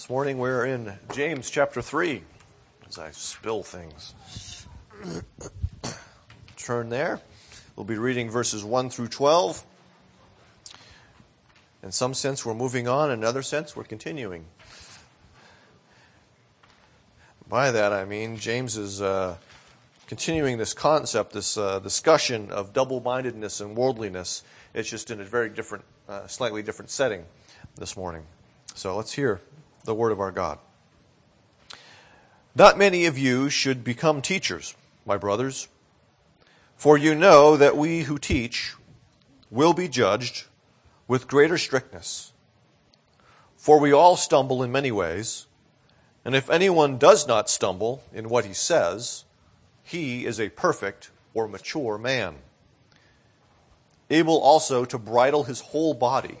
This morning we're in James chapter 3, as I spill things. Turn there. We'll be reading verses 1 through 12. In some sense we're moving on, in another sense we're continuing. By that I mean James is continuing this concept, this discussion of double-mindedness and worldliness. It's just in a very different, slightly different setting this morning. So let's hear the word of our God. Not many of you should become teachers, my brothers, for you know that we who teach will be judged with greater strictness. For we all stumble in many ways, and if anyone does not stumble in what he says, he is a perfect or mature man, able also to bridle his whole body.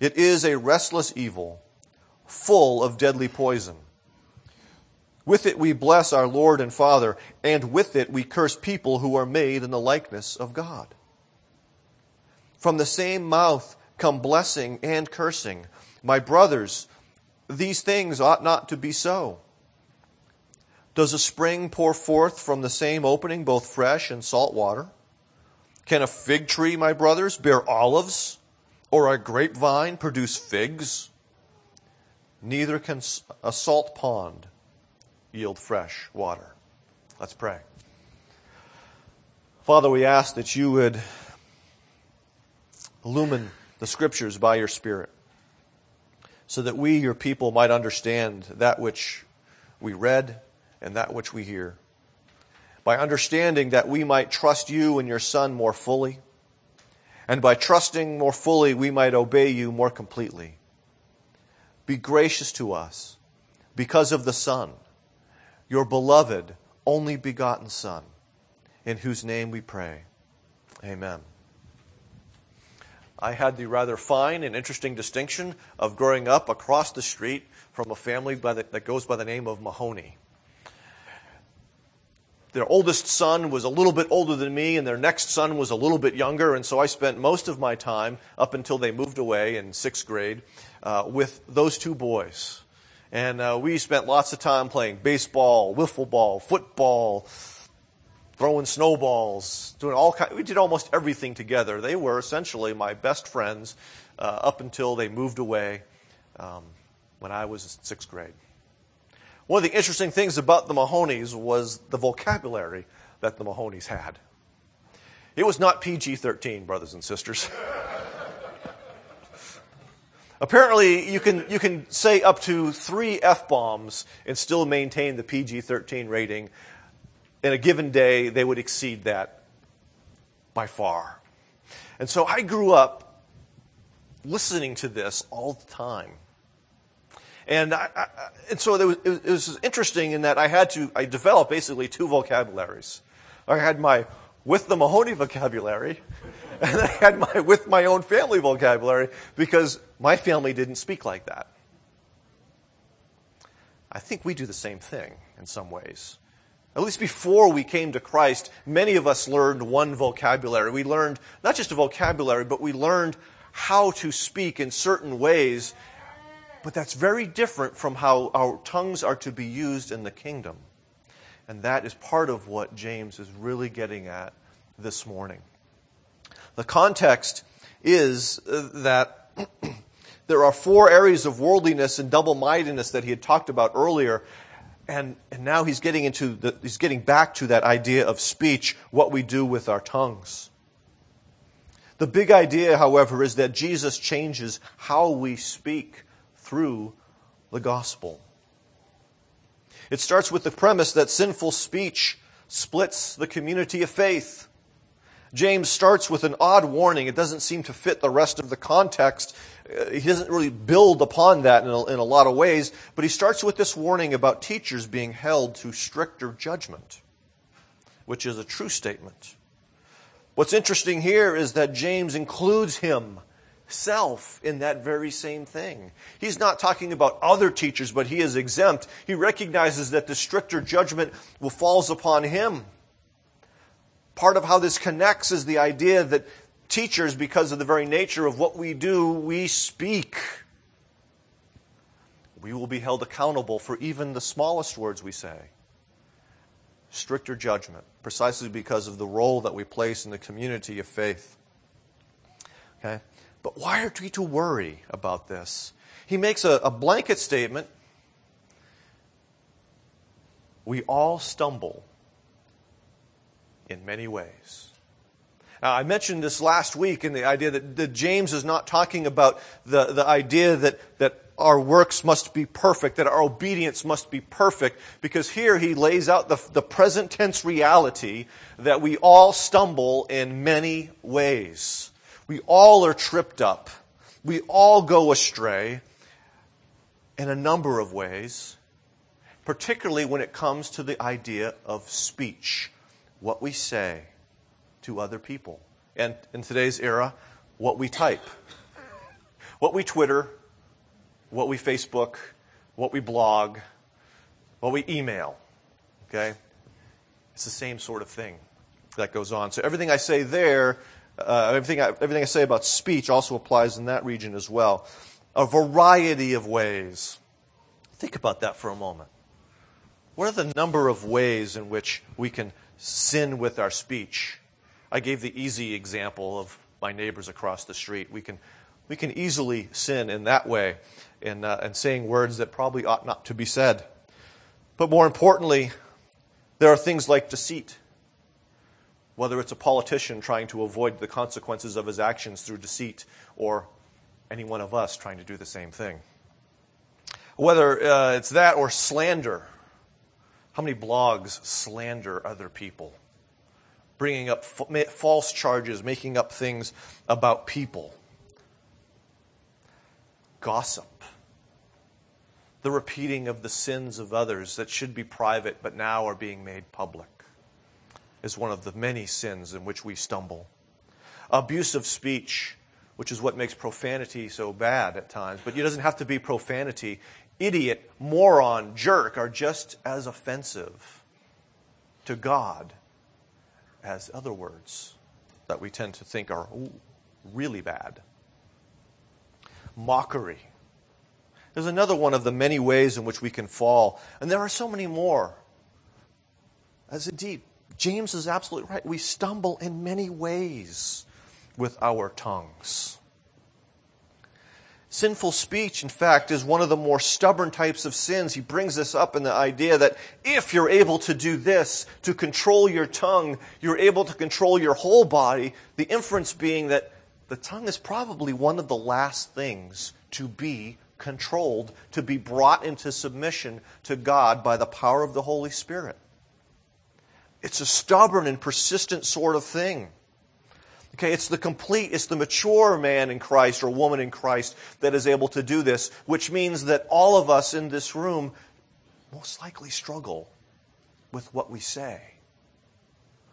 It is a restless evil, full of deadly poison. With it we bless our Lord and Father, and with it we curse people who are made in the likeness of God. From the same mouth come blessing and cursing. My brothers, these things ought not to be so. Does a spring pour forth from the same opening both fresh and salt water? Can a fig tree, my brothers, bear olives? Or a grapevine produce figs? Neither can a salt pond yield fresh water. Let's pray. Father, we ask that you would illumine the scriptures by your Spirit so that we, your people, might understand that which we read and that which we hear. By understanding that we might trust you and your Son more fully. And by trusting more fully, we might obey you more completely. Be gracious to us because of the Son, your beloved, only begotten Son, in whose name we pray. Amen. I had the rather fine and interesting distinction of growing up across the street from a family that goes by the name of Mahoney. Their oldest son was a little bit older than me, and their next son was a little bit younger, and so I spent most of my time, up until they moved away in sixth grade, with those two boys. And we spent lots of time playing baseball, wiffle ball, football, throwing snowballs, doing all kinds. We did almost everything together. They were essentially my best friends up until they moved away when I was in sixth grade. One of the interesting things about the Mahoneys was the vocabulary that the Mahoneys had. It was not PG-13, brothers and sisters. Apparently, you can say up to 3 F-bombs and still maintain the PG-13 rating. In a given day, they would exceed that by far. And so I grew up listening to this all the time. And so it was interesting in that I developed basically two vocabularies. I had my with the Mahoney vocabulary, and I had my with my own family vocabulary, because my family didn't speak like that. I think we do the same thing in some ways. At least before we came to Christ, many of us learned one vocabulary. We learned not just a vocabulary, but we learned how to speak in certain ways. But that's very different from how our tongues are to be used in the kingdom. And that is part of what James is really getting at this morning. The context is that there are four areas of worldliness and double-mindedness that he had talked about earlier. And now he's getting into he's getting back to that idea of speech, what we do with our tongues. The big idea, however, is that Jesus changes how we speak through the gospel. It starts with the premise that sinful speech splits the community of faith. James starts with an odd warning. It doesn't seem to fit the rest of the context. He doesn't really build upon that in a lot of ways, but he starts with this warning about teachers being held to stricter judgment, which is a true statement. What's interesting here is that James includes himself in that very same thing. He's not talking about other teachers, but he is exempt. He recognizes that the stricter judgment will falls upon him. Part of how this connects is the idea that teachers, because of the very nature of what we do, we speak. We will be held accountable for even the smallest words we say. Stricter judgment, precisely because of the role that we place in the community of faith. Okay? But why are we to worry about this? He makes a blanket statement. We all stumble in many ways. Now, I mentioned this last week in the idea that James is not talking about the idea that our works must be perfect, that our obedience must be perfect, because here he lays out the present tense reality that we all stumble in many ways. We all are tripped up. We all go astray in a number of ways, particularly when it comes to the idea of speech. What we say to other people. And in today's era, what we type, what we Twitter, what we Facebook, what we blog, what we email. Okay? It's the same sort of thing that goes on. So everything I say there, everything I say about speech also applies in that region as well. A variety of ways. Think about that for a moment. What are the number of ways in which we can sin with our speech? I gave the easy example of my neighbors across the street. We can easily sin in that way, and saying words that probably ought not to be said. But more importantly, there are things like deceit. Whether it's a politician trying to avoid the consequences of his actions through deceit, or any one of us trying to do the same thing. Whether it's that or slander. How many blogs slander other people, bringing up false charges, making up things about people? Gossip. The repeating of the sins of others that should be private but now are being made public is one of the many sins in which we stumble. Abusive speech, which is what makes profanity so bad at times, but it doesn't have to be profanity. Idiot, moron, jerk are just as offensive to God as other words that we tend to think are really bad. Mockery. There's another one of the many ways in which we can fall, and there are so many more. As indeed, James is absolutely right. We stumble in many ways with our tongues. Sinful speech, in fact, is one of the more stubborn types of sins. He brings this up in the idea that if you're able to do this, to control your tongue, you're able to control your whole body. The inference being that the tongue is probably one of the last things to be controlled, to be brought into submission to God by the power of the Holy Spirit. It's a stubborn and persistent sort of thing. Okay, it's the complete, it's the mature man in Christ or woman in Christ that is able to do this, which means that all of us in this room most likely struggle with what we say.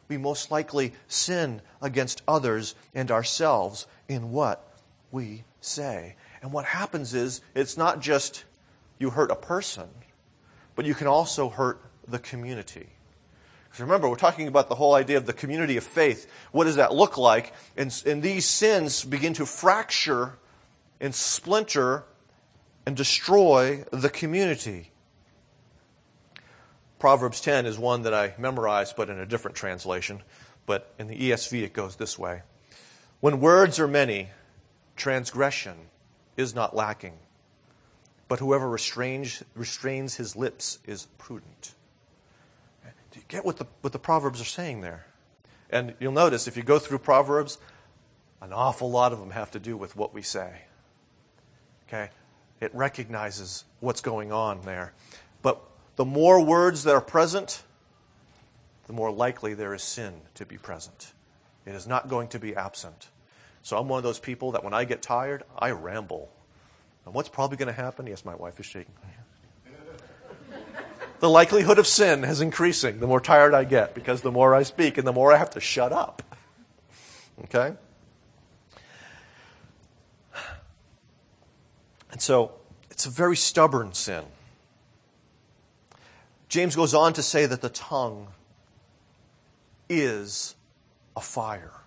We most likely sin against others and ourselves in what we say. And what happens is, it's not just you hurt a person, but you can also hurt the community. Because remember, we're talking about the whole idea of the community of faith. What does that look like? And these sins begin to fracture and splinter and destroy the community. Proverbs 10 is one that I memorized, but in a different translation. But in the ESV, it goes this way. When words are many, transgression is not lacking, but whoever restrains his lips is prudent. Do you get what the Proverbs are saying there? And you'll notice if you go through Proverbs, an awful lot of them have to do with what we say. Okay? It recognizes what's going on there. But the more words that are present, the more likely there is sin to be present. It is not going to be absent. So I'm one of those people that when I get tired, I ramble. And what's probably going to happen? Yes, my wife is shaking. The likelihood of sin is increasing the more tired I get, because the more I speak and the more I have to shut up. Okay? And so it's a very stubborn sin. James goes on to say that the tongue is a fire.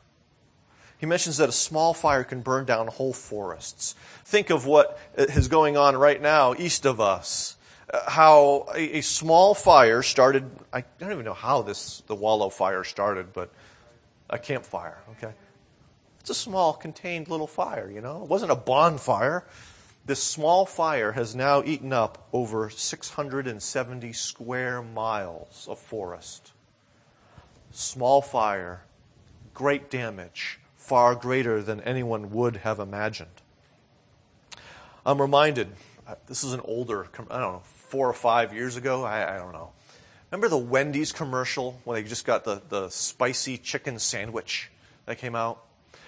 He mentions that a small fire can burn down whole forests. Think of what is going on right now east of us. How a small fire started, I don't even know how the Wallow Fire started, but a campfire, okay? It's a small, contained little fire, you know? It wasn't a bonfire. This small fire has now eaten up over 670 square miles of forest. Small fire, great damage, far greater than anyone would have imagined. I'm reminded, this is an older, 4 or 5 years ago, I don't know. Remember the Wendy's commercial when they just got the spicy chicken sandwich that came out?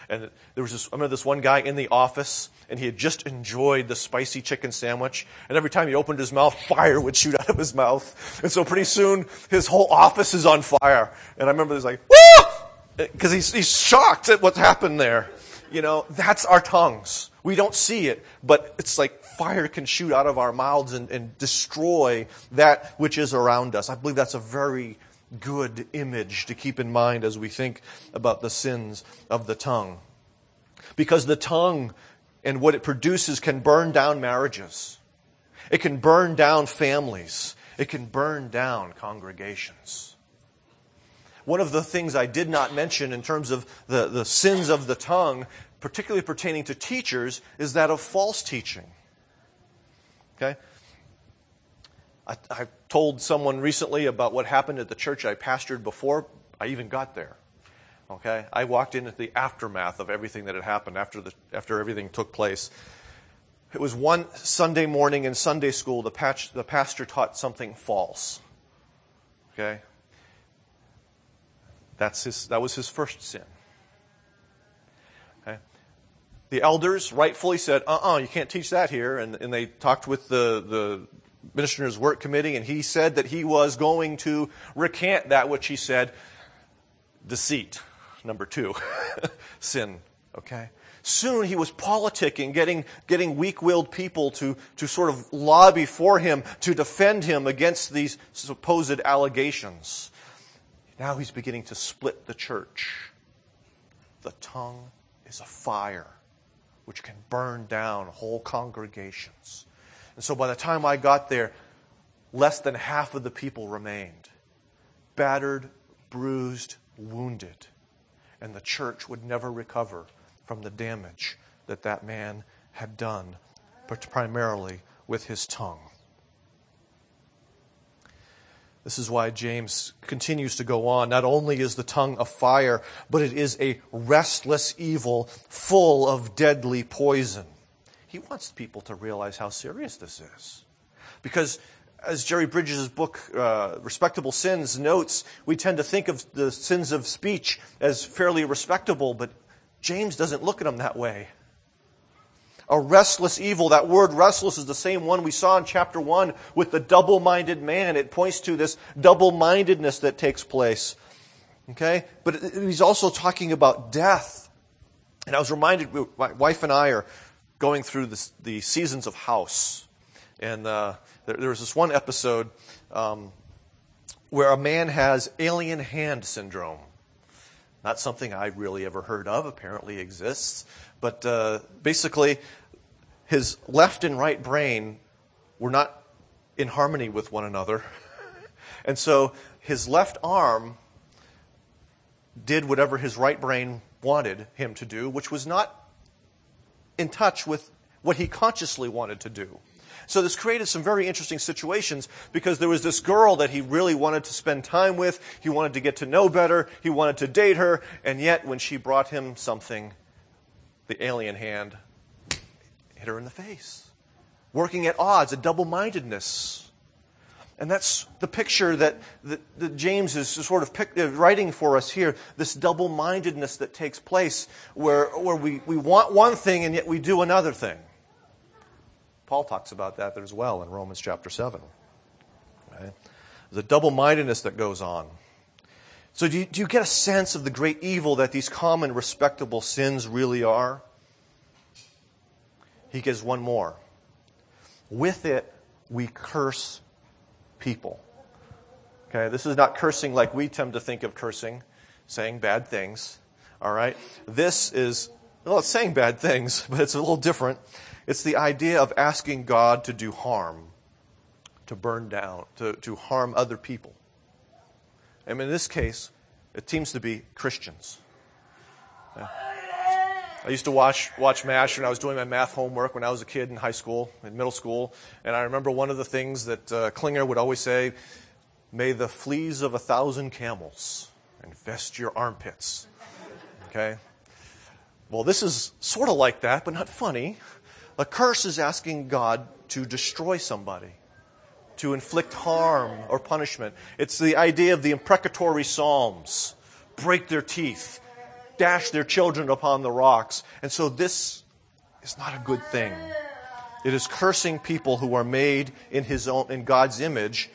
And there was I remember this one guy in the office, and he had just enjoyed the spicy chicken sandwich. And every time he opened his mouth, fire would shoot out of his mouth. And so pretty soon, his whole office is on fire. And I remember this like, woo! Because he's shocked at what happened there. You know, that's our tongues. We don't see it, but it's like fire can shoot out of our mouths and destroy that which is around us. I believe that's a very good image to keep in mind as we think about the sins of the tongue. Because the tongue and what it produces can burn down marriages. It can burn down families. It can burn down congregations. One of the things I did not mention in terms of the sins of the tongue, particularly pertaining to teachers, is that of false teaching. Okay? I told someone recently about what happened at the church I pastored before I even got there. Okay? I walked in at the aftermath of everything that had happened after everything took place. It was one Sunday morning in Sunday school, the pastor taught something false. Okay? That was his first sin. Okay? The elders rightfully said, you can't teach that here. And they talked with the minister's work committee, and he said that he was going to recant that which he said. Deceit, number 2, sin. Okay. Soon he was politicking, getting weak-willed people to sort of lobby for him to defend him against these supposed allegations. Now he's beginning to split the church. The tongue is a fire which can burn down whole congregations. And so by the time I got there, less than half of the people remained. Battered, bruised, wounded. And the church would never recover from the damage that man had done, but primarily with his tongue. This is why James continues to go on. Not only is the tongue a fire, but it is a restless evil full of deadly poison. He wants people to realize how serious this is. Because as Jerry Bridges' book, Respectable Sins, notes, we tend to think of the sins of speech as fairly respectable, but James doesn't look at them that way. A restless evil, that word restless is the same one we saw in chapter 1 with the double-minded man. It points to this double-mindedness that takes place. Okay? But he's also talking about death. And I was reminded, my wife and I are going through the seasons of House. And there was this one episode where a man has alien hand syndrome. Not something I really ever heard of, apparently exists. But basically, his left and right brain were not in harmony with one another. And so his left arm did whatever his right brain wanted him to do, which was not in touch with what he consciously wanted to do. So this created some very interesting situations because there was this girl that he really wanted to spend time with. He wanted to get to know better. He wanted to date her. And yet when she brought him something, the alien hand hit her in the face. Working at odds, a double-mindedness. And that's the picture that James is sort of writing for us here, this double-mindedness that takes place where we want one thing and yet we do another thing. Paul talks about that as well in Romans chapter 7. Right? There's a double-mindedness that goes on. So do you get a sense of the great evil that these common, respectable sins really are? He gives one more. With it, we curse people. Okay, this is not cursing like we tend to think of cursing, saying bad things. All right? This is, well, it's saying bad things, but it's a little different. It's the idea of asking God to do harm, to burn down, to harm other people. And in this case, it seems to be Christians. Yeah. I used to watch MASH when I was doing my math homework when I was a kid in high school, in middle school. And I remember one of the things that Klinger would always say, may the fleas of 1,000 camels infest your armpits. Okay? Well, this is sort of like that, but not funny. A curse is asking God to destroy somebody, to inflict harm or punishment. It's the idea of the imprecatory Psalms. Break their teeth, dash their children upon the rocks. And so this is not a good thing. It is cursing people who are made in God's image,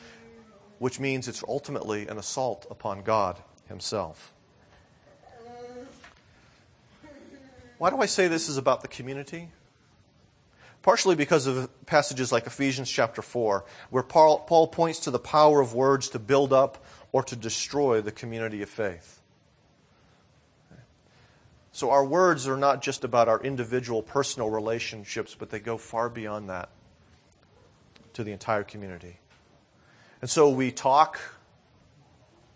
which means it's ultimately an assault upon God himself. Why do I say this is about the community? Partially because of passages like Ephesians chapter 4, where Paul points to the power of words to build up or to destroy the community of faith. So our words are not just about our individual personal relationships, but they go far beyond that to the entire community. And so we talk,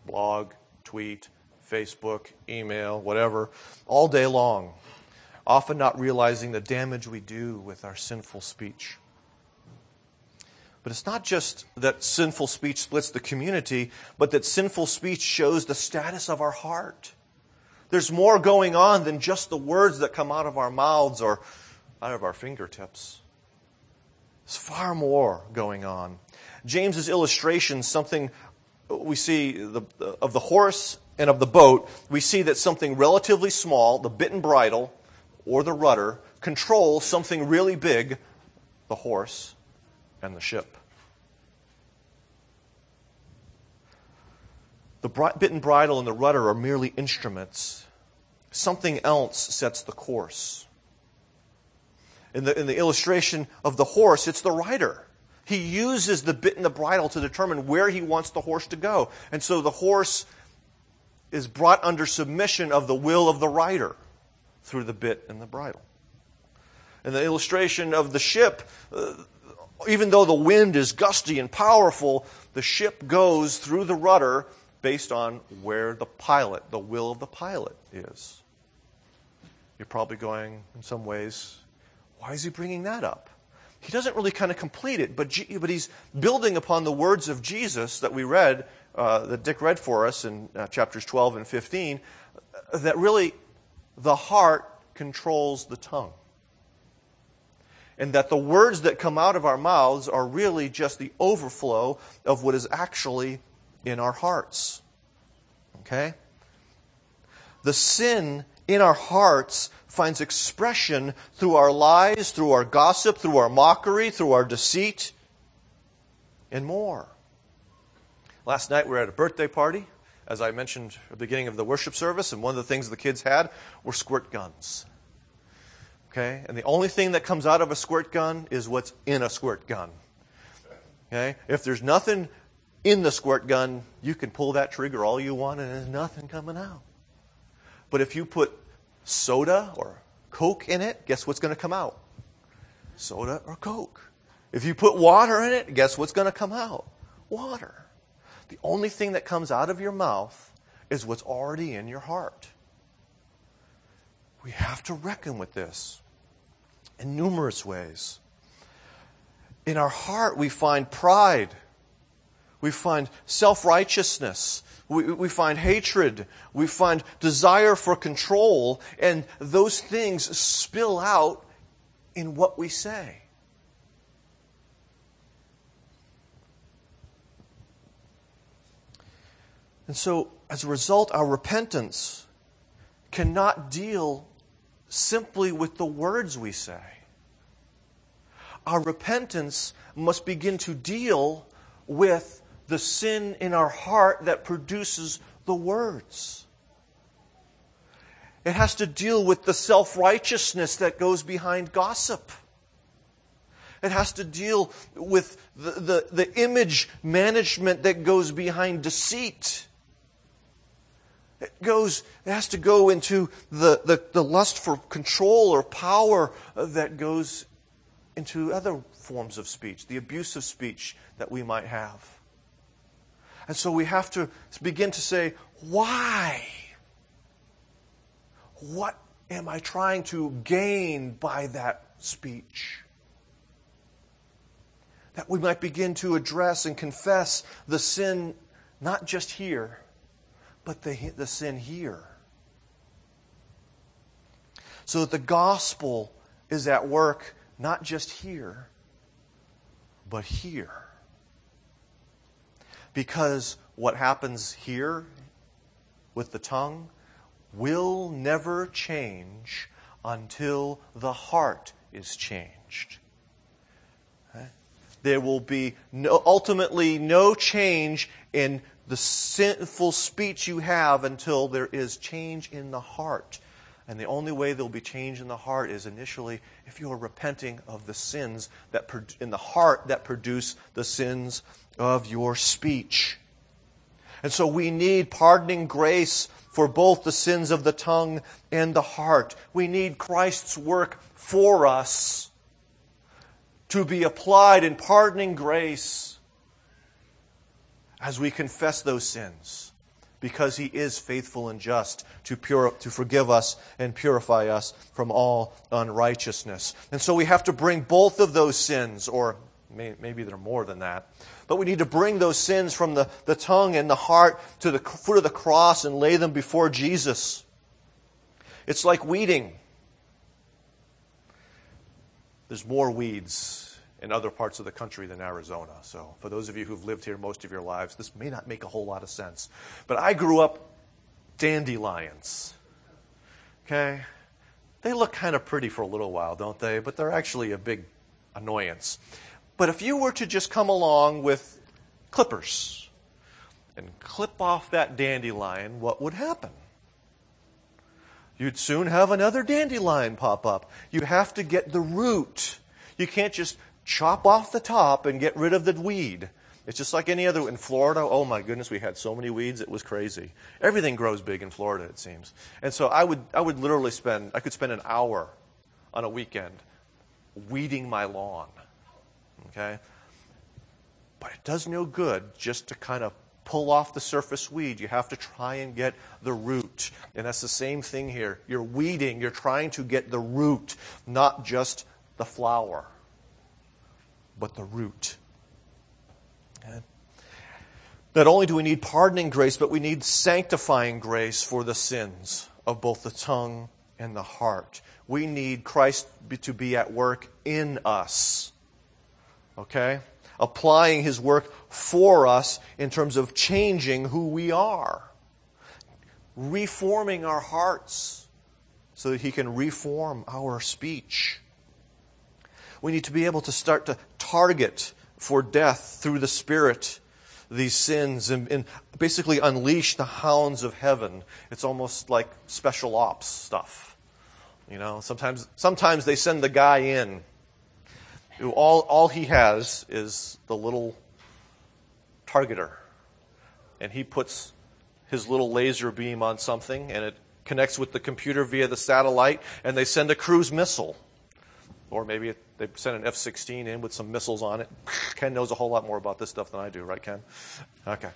blog, tweet, Facebook, email, whatever, all day long, often not realizing the damage we do with our sinful speech. But it's not just that sinful speech splits the community, but that sinful speech shows the status of our heart. There's more going on than just the words that come out of our mouths or out of our fingertips. There's far more going on. James's illustration, something we see of the horse and of the boat, we see that something relatively small, the bit and bridle, or the rudder, control something really big, the horse and the ship. The bit and bridle and the rudder are merely instruments. Something else sets the course. In the illustration of the horse, it's the rider. He uses the bit and the bridle to determine where he wants the horse to go. And so the horse is brought under submission of the will of the rider through the bit and the bridle. In the illustration of the ship, even though the wind is gusty and powerful, the ship goes through the rudder based on where the will of the pilot is. You're probably going, in some ways, why is he bringing that up? He doesn't really kind of complete it, but he's building upon the words of Jesus that we read, that Dick read for us in chapters 12 and 15, that really the heart controls the tongue. And that the words that come out of our mouths are really just the overflow of what is actually in our hearts. Okay? The sin in our hearts finds expression through our lies, through our gossip, through our mockery, through our deceit, and more. Last night we were at a birthday party. As I mentioned at the beginning of the worship service, and one of the things the kids had were squirt guns. Okay? And the only thing that comes out of a squirt gun is what's in a squirt gun. Okay? If there's nothing in the squirt gun, you can pull that trigger all you want and there's nothing coming out. But if you put soda or Coke in it, guess what's going to come out? Soda or Coke. If you put water in it, guess what's going to come out? Water. The only thing that comes out of your mouth is what's already in your heart. We have to reckon with this. in numerous ways. In our heart, we find pride. We find self-righteousness. We find hatred. We find desire for control. And those things spill out in what we say. And so, as a result, our repentance cannot deal simply with the words we say. Our repentance must begin to deal with the sin in our heart that produces the words. It has to deal with the self-righteousness that goes behind gossip. It has to deal with the image management that goes behind deceit. It has to go into the lust for control or power that goes into other forms of speech, the abuse of speech that we might have. And so we have to begin to say, why? What am I trying to gain by that speech? That we might begin to address and confess the sin, not just here, but the sin here. So that the gospel is at work, not just here, but here. Because what happens here with the tongue will never change until the heart is changed. There will be ultimately no change in the sinful speech you have until there is change in the heart. And the only way there will be change in the heart is initially if you are repenting of the sins that in the heart that produce the sins of your speech. And so we need pardoning grace for both the sins of the tongue and the heart. We need Christ's work for us to be applied in pardoning grace as we confess those sins, because He is faithful and just to forgive us and purify us from all unrighteousness. And so we have to bring both of those sins, or maybe there are more than that, but we need to bring those sins from the tongue and the heart to the foot of the cross and lay them before Jesus. It's like weeding. There's more weeds in other parts of the country than Arizona. So for those of you who've lived here most of your lives, this may not make a whole lot of sense. But I grew up dandelions. Okay? They look kind of pretty for a little while, don't they? But they're actually a big annoyance. But if you were to just come along with clippers and clip off that dandelion, what would happen? You'd soon have another dandelion pop up. You have to get the root. You can't just chop off the top and get rid of the weed. It's just like any other. In Florida, oh my goodness, we had so many weeds, it was crazy. Everything grows big in Florida, it seems. And so I would literally I could spend an hour on a weekend weeding my lawn. Okay? But it does no good just to kind of pull off the surface weed. You have to try and get the root. And that's the same thing here. You're weeding. You're trying to get the root, not just the flower, but the root. Okay? Not only do we need pardoning grace, but we need sanctifying grace for the sins of both the tongue and the heart. We need Christ to be at work in us. Okay? Applying His work for us in terms of changing who we are. Reforming our hearts so that He can reform our speech. We need to be able to start to target for death through the Spirit these sins and basically unleash the hounds of heaven. It's almost like special ops stuff. You know, sometimes they send the guy in. All he has is the little targeter. And he puts his little laser beam on something, and it connects with the computer via the satellite, and they send a cruise missile. Or maybe they send an F-16 in with some missiles on it. Ken knows a whole lot more about this stuff than I do, right, Ken? Okay.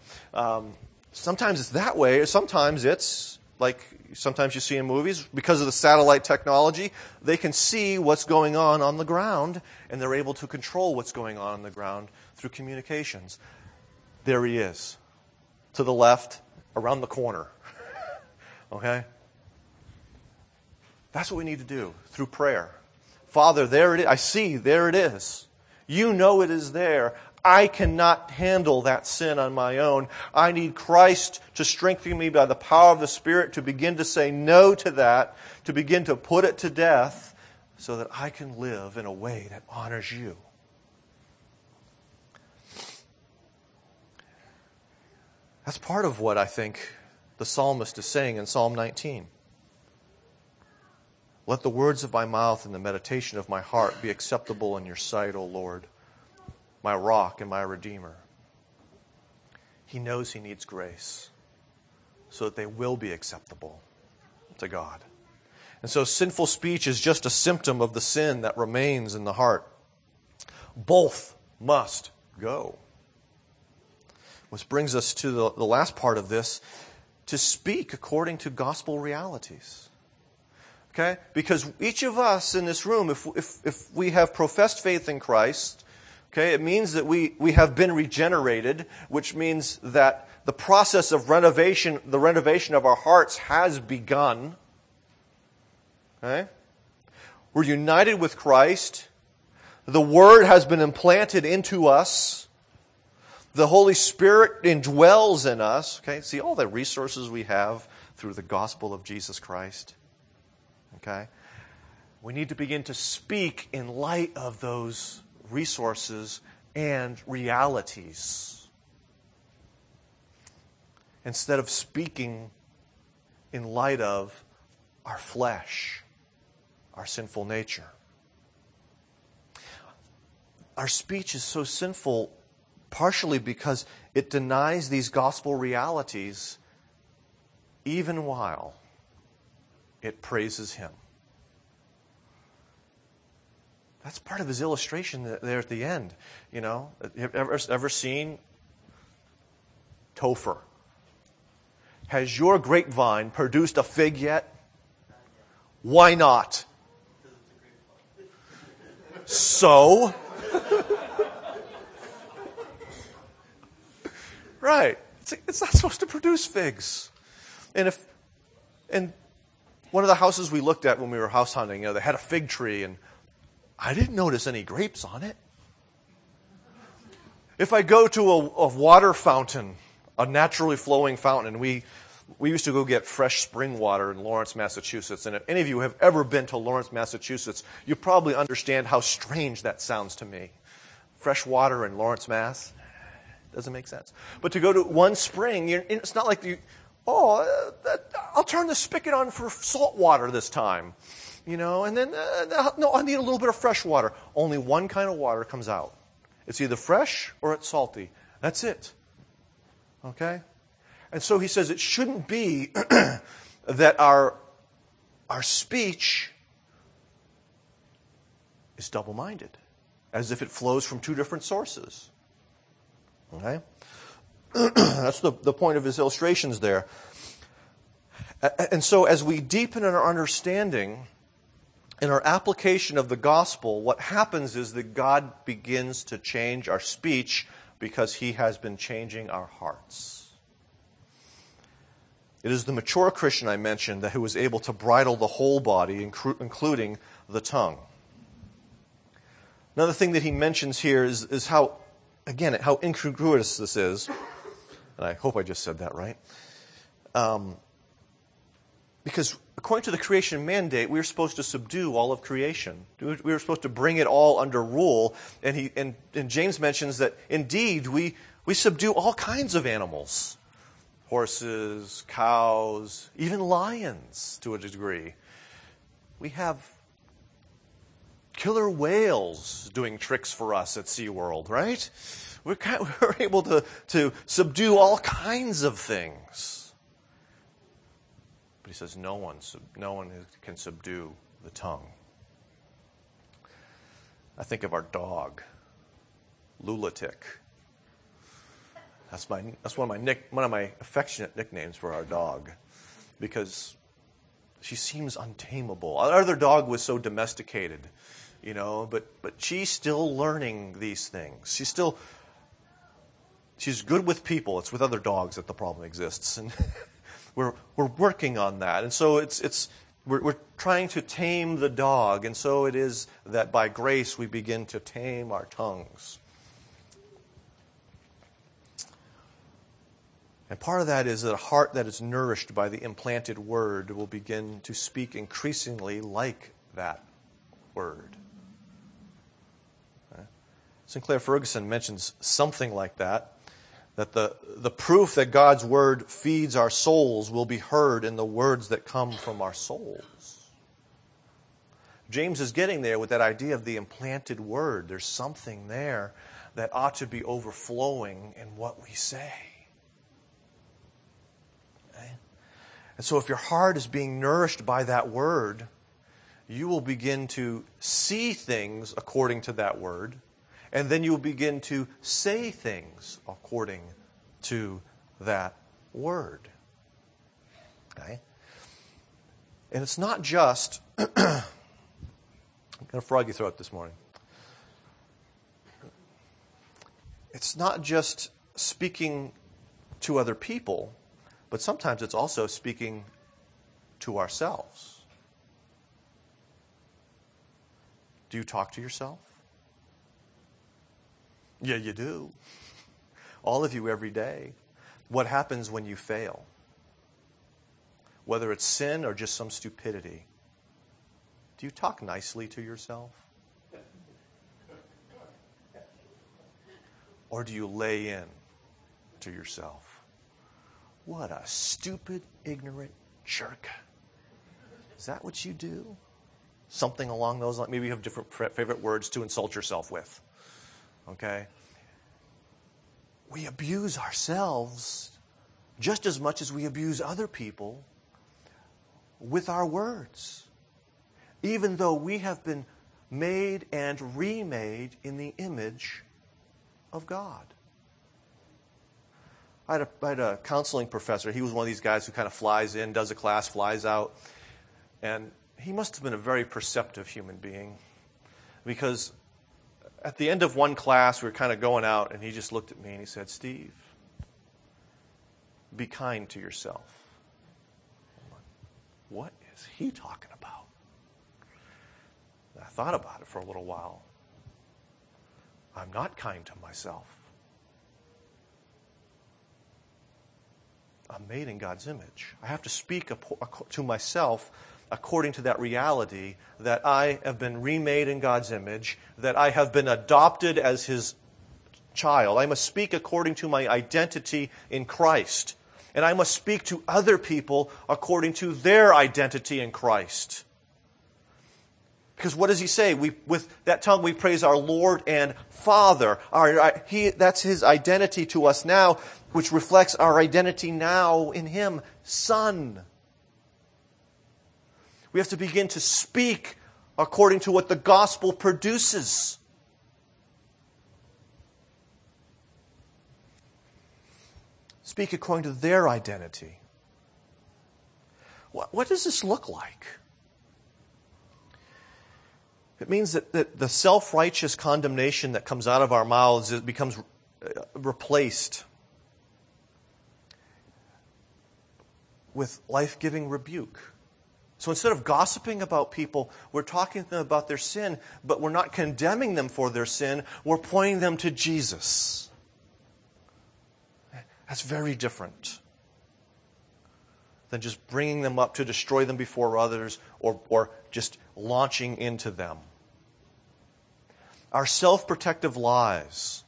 Sometimes it's that way. Sometimes it's like sometimes you see in movies. Because of the satellite technology, they can see what's going on the ground, and they're able to control what's going on the ground through communications. There he is, to the left, around the corner. Okay? That's what we need to do through prayer. Father, there it is. I see, there it is. You know it is there. I cannot handle that sin on my own. I need Christ to strengthen me by the power of the Spirit to begin to say no to that, to begin to put it to death so that I can live in a way that honors you. That's part of what I think the psalmist is saying in Psalm 19. Let the words of my mouth and the meditation of my heart be acceptable in your sight, O Lord, my rock and my redeemer. He knows he needs grace so that they will be acceptable to God. And so sinful speech is just a symptom of the sin that remains in the heart. Both must go. Which brings us to the last part of this, to speak according to gospel realities. Okay? Because each of us in this room, if we have professed faith in Christ, okay, it means that we have been regenerated, which means that the process of renovation, the renovation of our hearts has begun. Okay? We're united with Christ. The Word has been implanted into us. The Holy Spirit indwells in us. Okay? See all the resources we have through the gospel of Jesus Christ. Okay? We need to begin to speak in light of those resources and realities, instead of speaking in light of our flesh, our sinful nature. Our speech is so sinful partially because it denies these gospel realities even while it praises Him. That's part of his illustration there at the end. You know, have you ever seen Topher? Has your grapevine produced a fig yet? Why not? So? Right. It's not supposed to produce figs. And one of the houses we looked at when we were house hunting, you know, they had a fig tree, and I didn't notice any grapes on it. If I go to a water fountain, a naturally flowing fountain, we used to go get fresh spring water in Lawrence, Massachusetts. And if any of you have ever been to Lawrence, Massachusetts, you probably understand how strange that sounds to me. Fresh water in Lawrence, Mass. Doesn't make sense. But to go to one spring, it's not like I'll turn the spigot on for salt water this time. You know, and then, no, I need a little bit of fresh water. Only one kind of water comes out. It's either fresh or it's salty. That's it. Okay? And so he says it shouldn't be that our speech is double-minded, as if it flows from two different sources. Okay? That's the point of his illustrations there. And so as we deepen in our understanding, in our application of the gospel, what happens is that God begins to change our speech because He has been changing our hearts. It is the mature Christian I mentioned who is able to bridle the whole body, including the tongue. Another thing that he mentions here is how, again, how incongruous this is. And I hope I just said that right. Because according to the creation mandate, we were supposed to subdue all of creation. We were supposed to bring it all under rule. And James mentions that, indeed, we subdue all kinds of animals. Horses, cows, even lions to a degree. We have killer whales doing tricks for us at SeaWorld, right? We're able to subdue all kinds of things. He says no one can subdue the tongue. I think of our dog, Lulatic. That's one of my affectionate nicknames for our dog. because she seems untamable. Our other dog was so domesticated, you know, but she's still learning these things. She's good with people. It's with other dogs that the problem exists, and we're working on that. And so we're trying to tame the dog, and so it is that by grace we begin to tame our tongues. And part of that is that a heart that is nourished by the implanted word will begin to speak increasingly like that word. Right? Sinclair Ferguson mentions something like that, that the proof that God's word feeds our souls will be heard in the words that come from our souls. James is getting there with that idea of the implanted word. There's something there that ought to be overflowing in what we say. Okay? And so if your heart is being nourished by that word, you will begin to see things according to that word. And then you'll begin to say things according to that word. Okay? And it's not just... I'm going to frog your throat this morning. It's not just speaking to other people, but sometimes it's also speaking to ourselves. Do you talk to yourself? Yeah, you do. All of you every day. What happens when you fail? Whether it's sin or just some stupidity. Do you talk nicely to yourself? Or do you lay in to yourself? What a stupid, ignorant jerk. Is that what you do? Something along those lines. Maybe you have different favorite words to insult yourself with. Okay? We abuse ourselves just as much as we abuse other people with our words, even though we have been made and remade in the image of God. I had a counseling professor. He was one of these guys who kind of flies in, does a class, flies out. And he must have been a very perceptive human being, because at the end of one class, we were kind of going out, and he just looked at me and he said, "Steve, be kind to yourself." I'm like, what is he talking about? And I thought about it for a little while. I'm not kind to myself. I'm made in God's image. I have to speak to myself according to that reality, that I have been remade in God's image, that I have been adopted as His child. I must speak according to my identity in Christ. And I must speak to other people according to their identity in Christ. Because what does He say? With that tongue we praise our Lord and Father. That's His identity to us now, which reflects our identity now in Him, Son. We have to begin to speak according to what the gospel produces. Speak according to their identity. What does this look like? It means that the self-righteous condemnation that comes out of our mouths becomes replaced with life-giving rebuke. So instead of gossiping about people, we're talking to them about their sin, but we're not condemning them for their sin. We're pointing them to Jesus. That's very different than just bringing them up to destroy them before others, or just launching into them. Our self-protective lies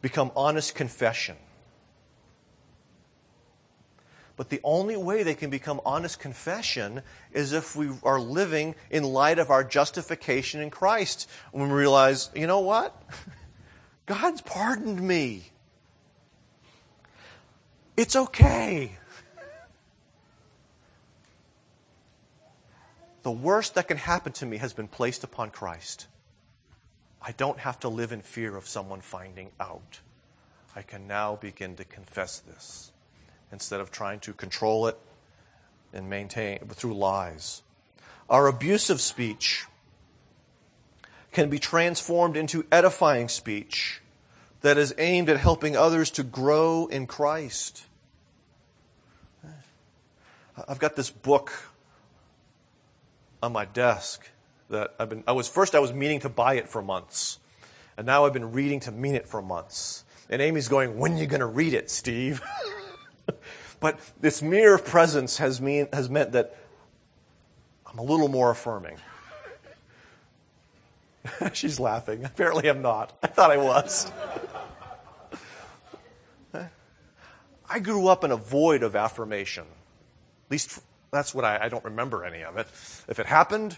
become honest confession. But the only way they can become honest confession is if we are living in light of our justification in Christ. When we realize, you know what? God's pardoned me. It's okay. The worst that can happen to me has been placed upon Christ. I don't have to live in fear of someone finding out. I can now begin to confess this instead of trying to control it and maintain through lies. Our abusive speech can be transformed into edifying speech that is aimed at helping others to grow in Christ. I've got this book on my desk that I was meaning to buy it for months, and now I've been reading to mean it for months. And Amy's going, "When are you going to read it, Steve?" But this mere presence has meant that I'm a little more affirming. She's laughing. Apparently I'm not. I thought I was. I grew up in a void of affirmation. At least that's what I don't remember any of it. If it happened,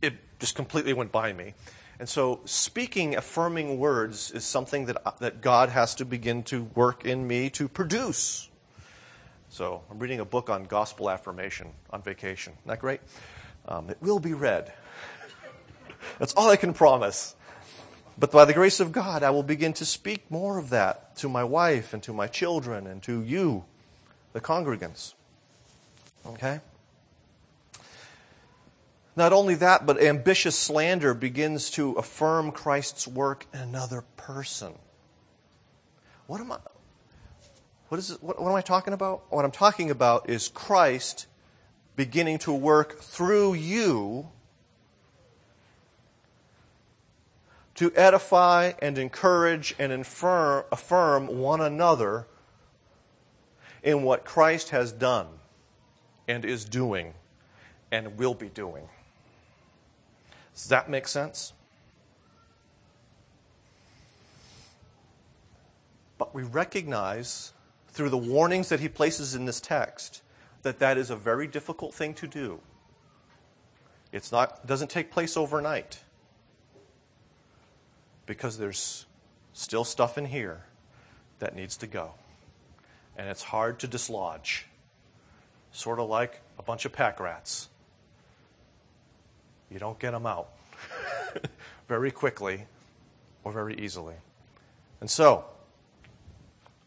it just completely went by me. And so speaking affirming words is something that God has to begin to work in me to produce. So I'm reading a book on gospel affirmation on vacation. Isn't that great? It will be read. That's all I can promise. But by the grace of God, I will begin to speak more of that to my wife and to my children and to you, the congregants. Okay? Not only that, but ambitious slander begins to affirm Christ's work in another person. What am I talking about? What I'm talking about is Christ beginning to work through you to edify and encourage and affirm one another in what Christ has done and is doing and will be doing. Does that make sense? But we recognize through the warnings that he places in this text that is a very difficult thing to do. It doesn't take place overnight, because there's still stuff in here that needs to go. And it's hard to dislodge. Sort of like a bunch of pack rats. You don't get them out very quickly or very easily. And so,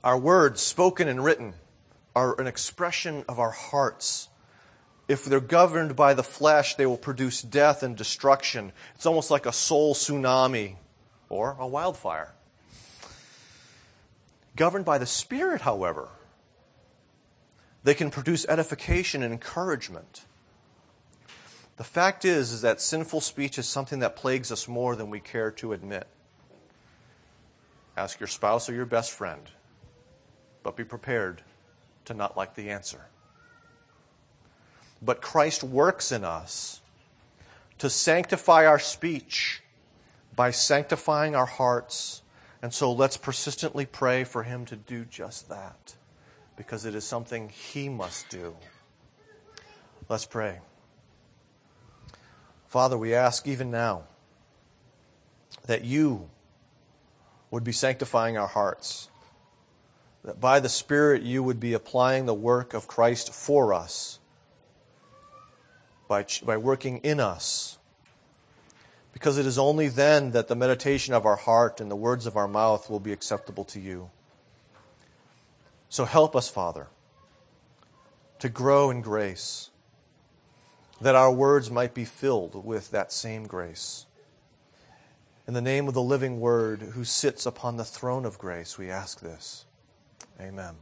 our words, spoken and written, are an expression of our hearts. If they're governed by the flesh, they will produce death and destruction. It's almost like a soul tsunami or a wildfire. Governed by the Spirit, however, they can produce edification and encouragement. The fact is that sinful speech is something that plagues us more than we care to admit. Ask your spouse or your best friend, but be prepared to not like the answer. But Christ works in us to sanctify our speech by sanctifying our hearts. And so let's persistently pray for him to do just that, because it is something he must do. Let's pray. Father, we ask even now that you would be sanctifying our hearts, that by the Spirit you would be applying the work of Christ for us, by working in us, because it is only then that the meditation of our heart and the words of our mouth will be acceptable to you. So help us, Father, to grow in grace, that our words might be filled with that same grace. In the name of the living Word, who sits upon the throne of grace, we ask this. Amen.